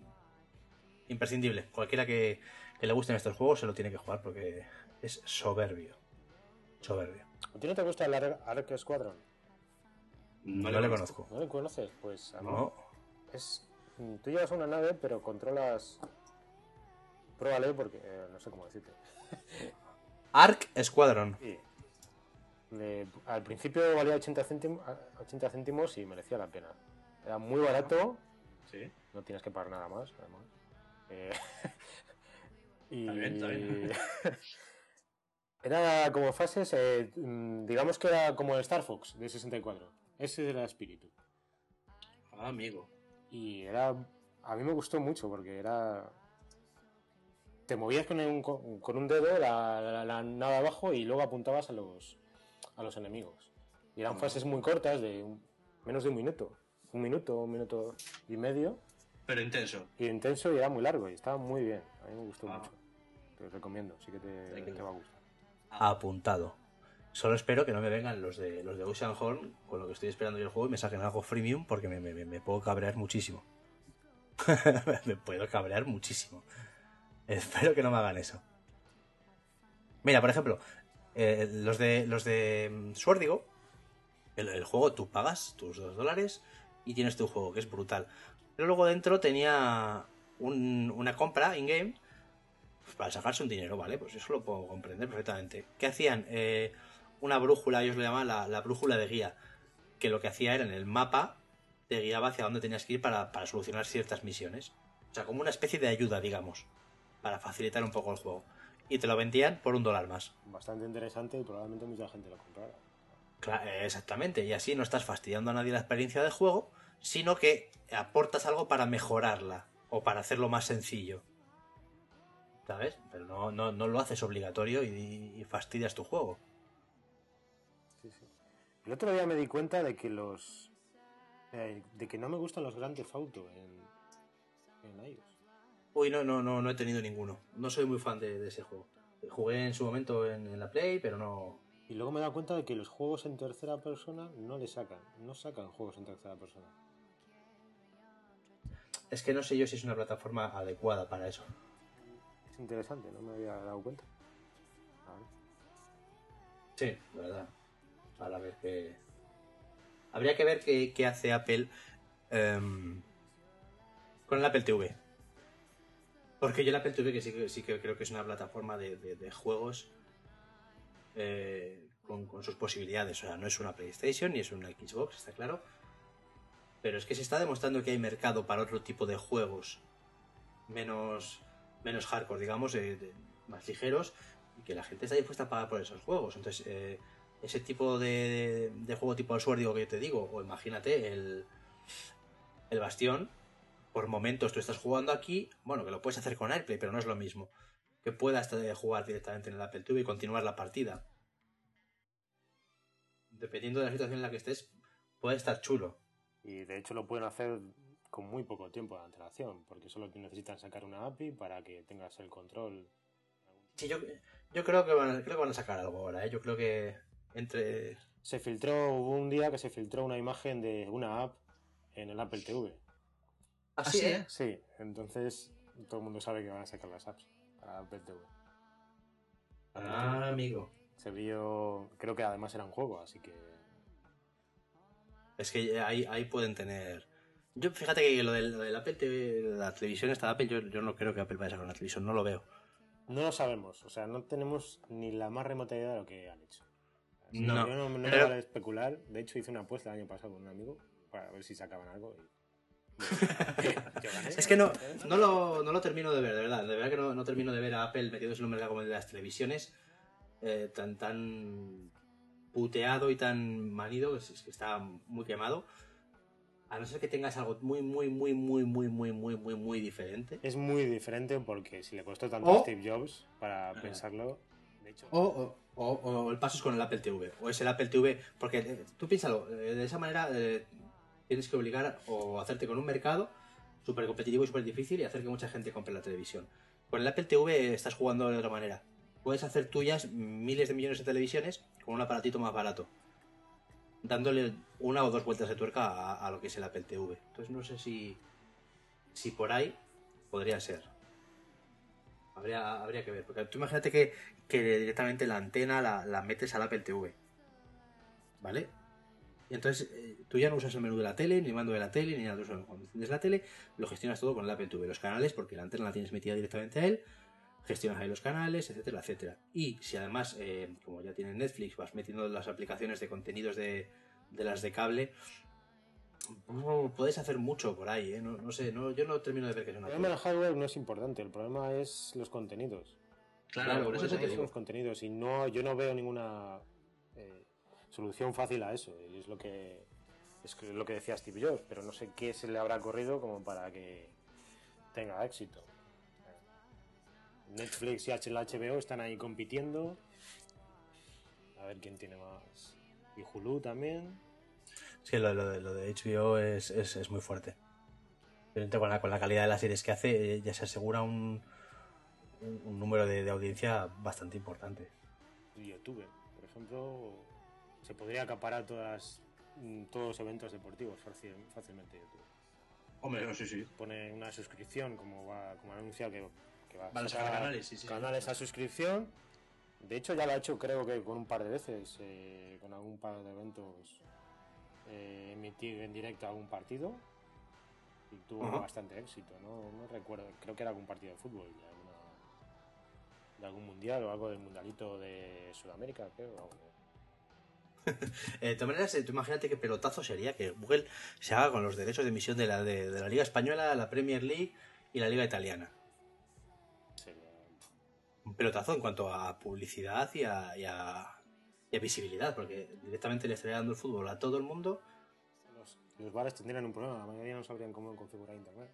imprescindible. Cualquiera que, que le gusten estos juegos se lo tiene que jugar porque es soberbio. Soberbio. ¿A ti no te gusta el Ark Squadron? No, no le conozco. ¿No le conoces? Pues a mí no. Es, tú llevas una nave, pero controlas... Pruébale porque eh, no sé cómo decirte. Ark Squadron. Sí. Le, al principio valía ochenta céntimos y merecía la pena. Era muy barato. Sí. No tienes que pagar nada más, además. Eh, y también, también. Era como fases, eh, digamos que era como el Star Fox de sesenta y cuatro. Ese era el espíritu. Ah, amigo. Y era, a mí me gustó mucho porque era, te movías con un, con un dedo la, la, la nave abajo y luego apuntabas a los a los enemigos. Y eran fases muy cortas de un, menos de un minuto, un minuto, un minuto y medio. Pero intenso. Y intenso y era muy largo y estaba muy bien. A mí me gustó ah. mucho. Te lo recomiendo, sí que te, te va a gustar. Apuntado. Solo espero que no me vengan los de los de Oceanhorn, con lo que estoy esperando yo el juego, y me saquen algo freemium porque me, me, me puedo cabrear muchísimo. Me puedo cabrear muchísimo. Espero que no me hagan eso. Mira, por ejemplo, eh, los de los de Swordigo, el, el juego tú pagas tus dos dólares y tienes tu juego, que es brutal. Pero luego dentro tenía un, una compra in-game pues para sacarse un dinero, ¿vale? Pues eso lo puedo comprender perfectamente. ¿Qué hacían? Eh, una brújula, ellos le llamaban la, la brújula de guía, que lo que hacía era en el mapa te guiaba hacia dónde tenías que ir para, para solucionar ciertas misiones. O sea, como una especie de ayuda, digamos, para facilitar un poco el juego. Y te lo vendían por un dólar más. Bastante interesante y probablemente mucha gente lo comprara. Claro, exactamente. Y así no estás fastidiando a nadie la experiencia de juego, sino que aportas algo para mejorarla o para hacerlo más sencillo, ¿sabes? Pero no, no, no lo haces obligatorio y, y fastidias tu juego. Sí, sí. El otro día me di cuenta de que los eh, de que no me gustan los Grand Theft Auto en, en iOS. Uy, no, no, no, no he tenido ninguno. No soy muy fan de, de ese juego. Jugué en su momento en, en la Play, pero no. Y luego me he dado cuenta de que los juegos en tercera persona no le sacan, no sacan juegos en tercera persona. Es que no sé yo si es una plataforma adecuada para eso. Es interesante, no me había dado cuenta. A ver. Sí, la verdad. Ahora a ver qué. Habría que ver qué, qué hace Apple eh, con el Apple T V. Porque yo el Apple T V que sí que sí que creo que es una plataforma de, de, de juegos. Eh, con, con sus posibilidades, o sea, no es una PlayStation ni es una Xbox, está claro, pero es que se está demostrando que hay mercado para otro tipo de juegos menos, menos hardcore, digamos, eh, de, más ligeros, y que la gente está dispuesta a pagar por esos juegos. Entonces eh, ese tipo de, de, de juego tipo el Swordigo que te digo, o imagínate el, el Bastion, por momentos tú estás jugando aquí, bueno, que lo puedes hacer con AirPlay, pero no es lo mismo que puedas jugar directamente en el Apple T V y continuar la partida. Dependiendo de la situación en la que estés, puede estar chulo. Y de hecho lo pueden hacer con muy poco tiempo de antelación, porque solo necesitan sacar una A P I para que tengas el control. Sí, yo, yo creo que van, creo que van a sacar algo ahora, ¿eh? Yo creo que entre... Se filtró, hubo un día que se filtró una imagen de una app en el Apple T V. ¿Así, ¿Ah, eh? Sí, entonces todo el mundo sabe que van a sacar las apps. Apple T V. Ah, amigo. Se vio. Creo que además era un juego, así que. Es que ahí, ahí pueden tener. Yo fíjate que lo del, lo del Apple T V, la televisión esta de Apple, yo, yo no creo que Apple vaya a sacar una televisión, no lo veo. No lo sabemos, o sea, no tenemos ni la más remota idea de lo que han hecho. Así no. Yo no, no pero... me voy a especular. De hecho, hice una apuesta el año pasado con un amigo para ver si sacaban algo. Y... es que no, no, lo, no lo termino de ver, de verdad. De verdad que no, no termino de ver a Apple metiéndose en un mercado como el de las televisiones, eh, tan, tan puteado y tan manido, que es que está muy quemado. A no ser que tengas algo muy, muy, muy, muy, muy, muy, muy, muy, muy diferente. Es muy diferente porque si le costó tanto o, a Steve Jobs para uh, pensarlo. De hecho, o, o, o el paso es con el Apple T V. O es el Apple T V. Porque eh, tú piénsalo, eh, de esa manera. Eh, Tienes que obligar o hacerte con un mercado súper competitivo y súper difícil y hacer que mucha gente compre la televisión. Con el Apple T V estás jugando de otra manera. Puedes hacer tuyas miles de millones de televisiones con un aparatito más barato, dándole una o dos vueltas de tuerca a, a lo que es el Apple T V. Entonces no sé si, si por ahí podría ser. Habría, habría que ver. Porque tú imagínate que, que directamente la antena la, la metes al Apple T V, ¿vale? Y entonces eh, tú ya no usas el menú de la tele, ni el mando de la tele, ni nada. Cuando enciendes la tele, lo gestionas todo con el Apple T V. Los canales, porque la antena la tienes metida directamente a él. gestionas ahí los canales, etcétera, etcétera. Y si además, eh, como ya tiene Netflix, vas metiendo las aplicaciones de contenidos de, de las de cable, podéis hacer mucho por ahí, ¿eh? No, no sé, no, yo no termino de ver que es una... El problema del hardware no es importante, el problema es los contenidos. Claro, claro, por eso te digo. Los contenidos, y no, yo no veo ninguna eh, solución fácil a eso, y es lo que... Es lo que decía Steve Jobs, pero no sé qué se le habrá corrido como para que tenga éxito. Netflix y H B O están ahí compitiendo. A ver quién tiene más. Y Hulu también. Es que lo, lo, de, lo de H B O es, es, es muy fuerte. Pero con la, con la calidad de las series que hace, ya se asegura un, un, un número de, de audiencia bastante importante. YouTube, por ejemplo, se podría acaparar todas... todos los eventos deportivos fácil, fácilmente YouTube. Hombre, no, sí, sí. Pone una suscripción, como va, como anuncia que, que va, va a sacar canales, sí, sí, canales sí, a suscripción. De hecho ya lo ha hecho, creo que con un par de veces, eh, con algún par de eventos, eh, emitir en directo algún partido y tuvo uh-huh. bastante éxito, ¿no? No recuerdo, creo que era algún partido de fútbol, de, alguna, de algún mundial o algo del mundialito de Sudamérica, creo, algo. Eh, de todas maneras, eh, tú imagínate qué pelotazo sería que Google se haga con los derechos de emisión de la, de, de la Liga Española, la Premier League y la Liga Italiana. Sería un pelotazo en cuanto a publicidad y a, y a, y a visibilidad, porque directamente le estaría dando el fútbol a todo el mundo. Los, los bares tendrían un problema, la mayoría no sabrían cómo configurar internet.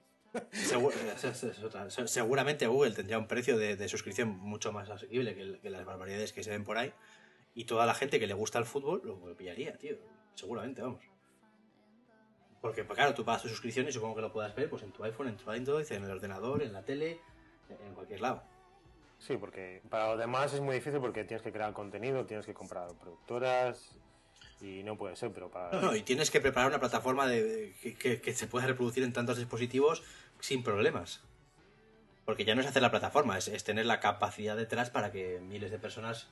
Segu- Seguramente Google tendría un precio de, de suscripción mucho más asequible que, que las barbaridades que se ven por ahí. Y toda la gente que le gusta el fútbol lo pillaría, tío. Seguramente, vamos. Porque, pues, claro, tú pagas tu suscripción y supongo que lo puedas ver pues en tu iPhone, en tu Android, en el ordenador, en la tele, en cualquier lado. Sí, porque para los demás es muy difícil porque tienes que crear contenido, tienes que comprar productoras y no puede ser, pero para... No, no, y tienes que preparar una plataforma de, que, que, que se pueda reproducir en tantos dispositivos sin problemas. Porque ya no es hacer la plataforma, es, es tener la capacidad detrás para que miles de personas...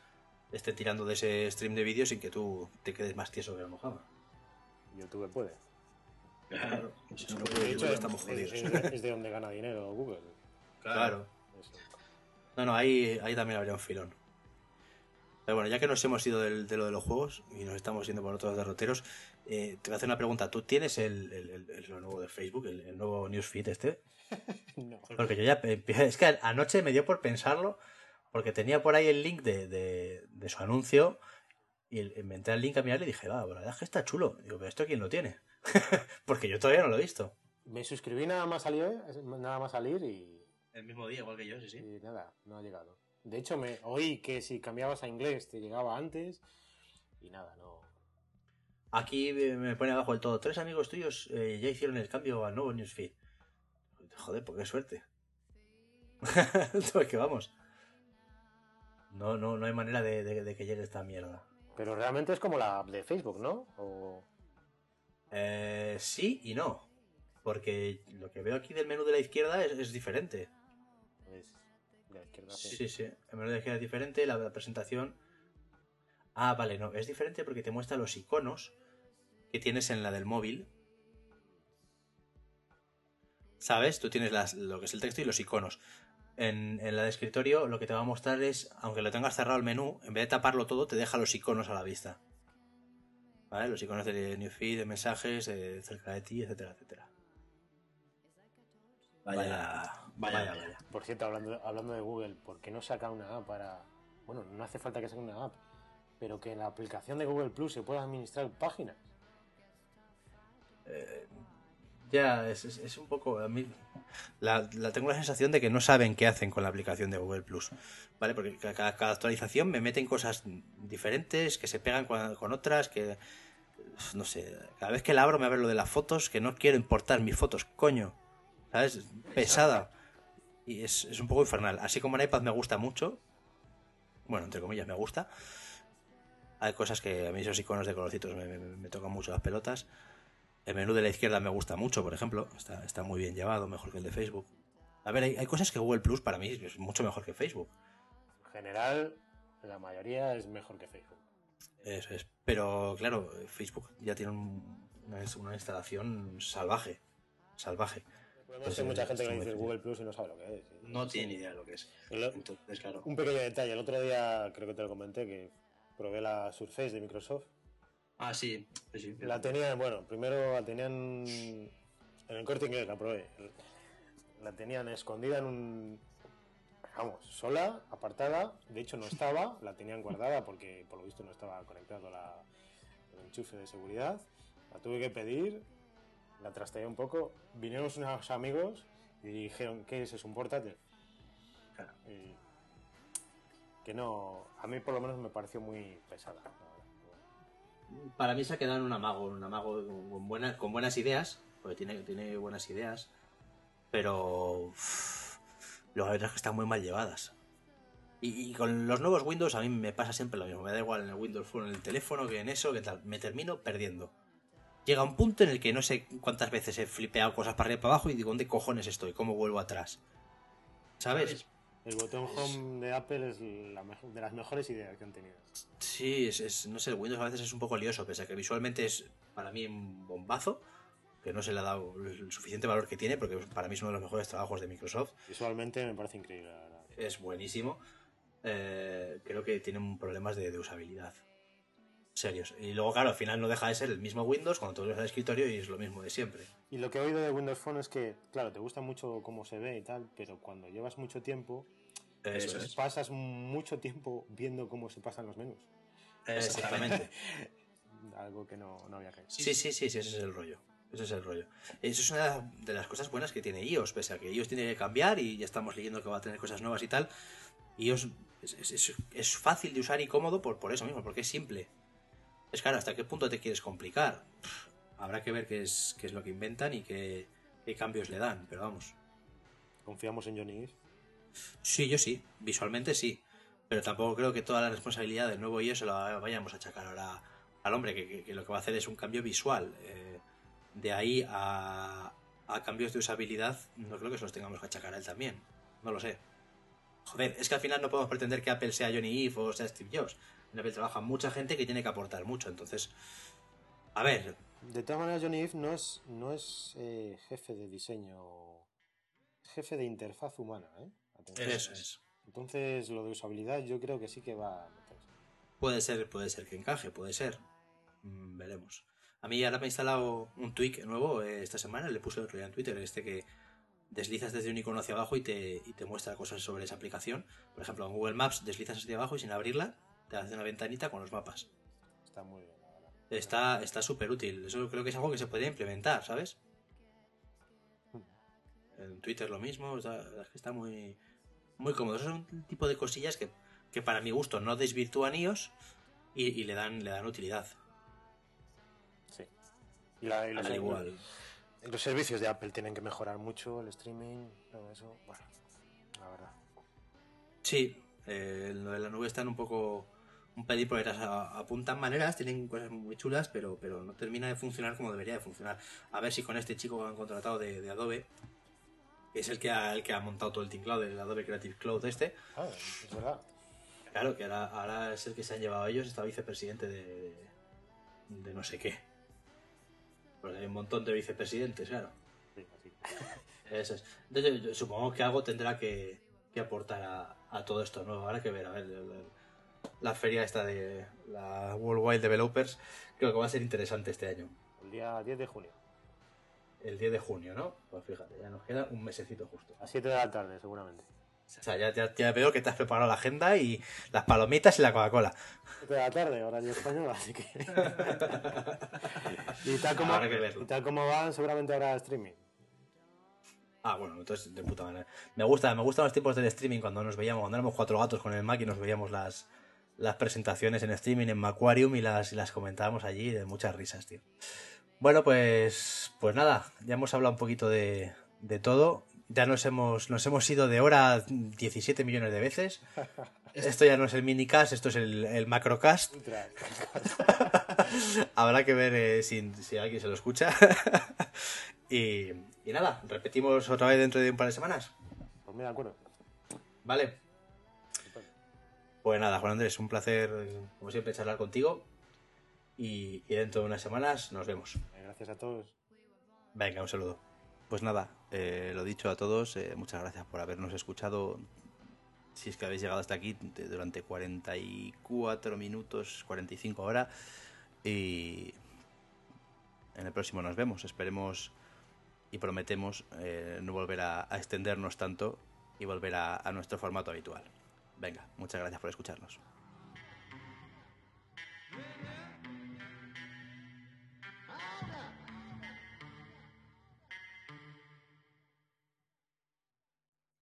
esté tirando de ese stream de vídeos sin que tú te quedes más tieso que la mojama. YouTube puede. Claro. Si no puede, hecho, estamos jodidos. Es, es de donde gana dinero Google. Claro. Eso. No, no, ahí, ahí también habría un filón. Pero bueno, ya que nos hemos ido del, de lo de los juegos y nos estamos yendo por otros derroteros, eh, te voy a hacer una pregunta. ¿Tú tienes el, el, el, el lo nuevo de Facebook, el, el nuevo newsfeed este? No. Porque yo ya... Es que anoche me dio por pensarlo... Porque tenía por ahí el link de, de, de su anuncio y el, me entré al link a mirar y dije, va, ah, la verdad es que está chulo. Digo, pero ¿esto quién lo tiene? Porque yo todavía no lo he visto. Me suscribí nada más salir, nada más salir y... El mismo día, igual que yo, sí, sí. Y nada, no ha llegado. De hecho, me oí que si cambiabas a inglés te llegaba antes y nada, no... Aquí me pone abajo el todo. Tres amigos tuyos eh, ya hicieron el cambio al nuevo newsfeed. Joder, pues qué suerte. Pues que vamos... No, no, no hay manera de, de, de que llegue esta mierda. Pero realmente es como la app de Facebook, ¿no? O... Eh, sí y no. Porque lo que veo aquí del menú de la izquierda es, es diferente. Es de la izquierda. Sí, sí, sí. El menú de la izquierda es diferente, la, la presentación... Ah, vale, no. Es diferente porque te muestra los iconos que tienes en la del móvil. ¿Sabes? Tú tienes las, lo que es el texto y los iconos. En, en la de escritorio lo que te va a mostrar es, aunque lo tengas cerrado el menú, en vez de taparlo todo, te deja los iconos a la vista. ¿Vale? Los iconos de newsfeed, de mensajes, de cerca de ti, etcétera, etcétera. Vaya, vaya, vaya, vaya, vaya. Por cierto, hablando, hablando de Google, ¿por qué no saca una app para...? Bueno, no hace falta que saque una app, pero que en la aplicación de Google Plus se pueda administrar páginas. Eh... Ya, es, es, es un poco... A mí, la, la tengo la sensación de que no saben qué hacen con la aplicación de Google Plus, ¿vale? Porque cada, cada actualización me meten cosas diferentes, que se pegan con, con otras, que... No sé, cada vez que la abro me abre lo de las fotos, que no quiero importar mis fotos, coño. ¿Sabes? Pesada. Y es, es un poco infernal. Así como en iPad me gusta mucho. Bueno, entre comillas, me gusta. Hay cosas que a mí esos iconos de colorcitos me, me, me tocan mucho las pelotas. El menú de la izquierda me gusta mucho, por ejemplo. Está, está muy bien llevado, mejor que el de Facebook. A ver, hay, hay cosas que Google Plus para mí es mucho mejor que Facebook. En general, la mayoría es mejor que Facebook. Eso es. Pero, claro, Facebook ya tiene un, una, una instalación salvaje. Salvaje. Además, pues hay mucha gente que le dice Google Plus y no sabe lo que es. No tiene idea de lo que es. Entonces, claro. Un pequeño detalle. El otro día, creo que te lo comenté, que probé la Surface de Microsoft. Ah, sí. sí, sí. La tenían, bueno, primero la tenían en el Corte Inglés, la probé. La tenían escondida en un... Vamos, sola, apartada. De hecho, no estaba. La tenían guardada porque, por lo visto, no estaba conectado la, el enchufe de seguridad. La tuve que pedir. La trasteé un poco. Vinieron unos amigos y dijeron, ¿qué es? ¿Es un portátil? Claro. Y que no... A mí, por lo menos, me pareció muy pesada. Para mí se ha quedado en un amago. Un amago con, buena, con buenas ideas. Porque tiene, tiene buenas ideas. Pero... Uff, las letras que están muy mal llevadas. Y, y con los nuevos Windows a mí me pasa siempre lo mismo. Me da igual en el Windows Phone, en el teléfono, que en eso, que tal. Me termino perdiendo. Llega un punto en el que no sé cuántas veces he flipeado cosas para arriba y para abajo y digo, ¿dónde cojones estoy? ¿Cómo vuelvo atrás? ¿Sabes? El botón Home de Apple es la mejor, de las mejores ideas que han tenido. Sí, es, es, no sé, el Windows a veces es un poco lioso, pese a que visualmente es para mí un bombazo. Que no se le ha dado el suficiente valor que tiene, porque para mí es uno de los mejores trabajos de Microsoft. Visualmente me parece increíble, la verdad. Es buenísimo. Eh, creo que tienen problemas de, de usabilidad serios. Y luego, claro, al final no deja de ser el mismo Windows cuando tú lo usas al escritorio y es lo mismo de siempre. Y lo que he oído de Windows Phone es que, claro, te gusta mucho cómo se ve y tal, pero cuando llevas mucho tiempo, Eso es. pasas mucho tiempo viendo cómo se pasan los menús. Exactamente. Algo que no, no había que... Sí, sí, sí, sí, ese es el rollo. Ese es el rollo. Eso es una de las cosas buenas que tiene iOS, pese a que iOS tiene que cambiar y ya estamos leyendo que va a tener cosas nuevas y tal. iOS es, es, es fácil de usar y cómodo por, por eso mismo, porque es simple. Es claro, ¿hasta qué punto te quieres complicar? Pff, habrá que ver qué es, qué es lo que inventan y qué, qué cambios le dan, pero vamos. ¿Confiamos en Jony Ive? Sí, yo sí. Visualmente sí. Pero tampoco creo que toda la responsabilidad del nuevo iOS se la vayamos a achacar ahora al hombre, que, que, que lo que va a hacer es un cambio visual. Eh, De ahí a, a cambios de usabilidad, no creo que se los tengamos que achacar a él también. No lo sé. Joder, es que al final no podemos pretender que Apple sea Jony Ive o sea Steve Jobs. En Apple trabaja mucha gente que tiene que aportar mucho, entonces... A ver... De todas maneras, Jony Ive no es, no es eh, jefe de diseño... Jefe de interfaz humana, ¿eh? Atención. Eso es. Entonces, lo de usabilidad yo creo que sí que va a meterse. Puede ser, puede ser que encaje, puede ser. Mm, veremos. A mí ahora me he instalado un tweak nuevo eh, esta semana, le puse el otro día en Twitter, este que deslizas desde un icono hacia abajo y te, y te muestra cosas sobre esa aplicación. Por ejemplo, en Google Maps deslizas hacia abajo y sin abrirla te hace una ventanita con los mapas. Está muy bien, la verdad. Está, está súper útil. Eso creo que es algo que se puede implementar, ¿sabes? En Twitter lo mismo, está, está muy, muy cómodo. Eso es un tipo de cosillas que, que para mi gusto no desvirtúan iOS y, y le dan, le dan utilidad. Y, la, y los, igual. Los servicios de Apple tienen que mejorar mucho, el streaming, todo eso, bueno, la verdad. Sí, eh, lo de la nube están un poco, un pelín por detrás, apuntan maneras, tienen cosas muy chulas, pero, pero no termina de funcionar como debería de funcionar. A ver si con este chico que han contratado de, de Adobe, que es el que, ha, el que ha montado todo el Team Cloud, el Adobe Creative Cloud este. Ah, es verdad. Claro, que ahora, ahora es el que se han llevado ellos, está vicepresidente de, de, de no sé qué. Porque hay un montón de vicepresidentes, claro. Sí, sí. Eso es. Entonces, yo supongo que algo tendrá que, que aportar a, a todo esto nuevo. Habrá que ver, a ver, la feria esta de la Worldwide Developers, creo que va a ser interesante este año. El día diez de junio. El diez de junio, ¿no? Pues fíjate, ya nos queda un mesecito justo. A siete de la tarde, seguramente. O sea, ya, ya, ya veo que te has preparado la agenda y las palomitas y la Coca-Cola. De la tarde, hora de española, así que... y, tal como, que y tal como van, seguramente habrá streaming. Ah, bueno, entonces de puta manera. Me gusta, me gustan los tipos del streaming cuando nos veíamos, cuando éramos cuatro gatos con el Mac y nos veíamos las, las presentaciones en streaming, en Macquarium y las, y las comentábamos allí de muchas risas, tío. Bueno, pues, pues nada, ya hemos hablado un poquito de, de todo. Ya nos hemos, nos hemos ido de hora diecisiete millones de veces. Esto ya no es el minicast, esto es el, el macrocast. Habrá que ver eh, si, si alguien se lo escucha. y, y nada, repetimos otra vez dentro de un par de semanas. Pues me de acuerdo. Vale. Pues nada, Juan Andrés, un placer, como siempre, charlar contigo. Y, y dentro de unas semanas nos vemos. Gracias a todos. Venga, un saludo. Pues nada. eh, lo dicho a todos, eh, muchas gracias por habernos escuchado. Si es que habéis llegado hasta aquí durante cuarenta y cuatro minutos, cuarenta y cinco horas, y en el próximo nos vemos. Esperemos y prometemos eh, no volver a, a extendernos tanto y volver a, a nuestro formato habitual. Venga, muchas gracias por escucharnos.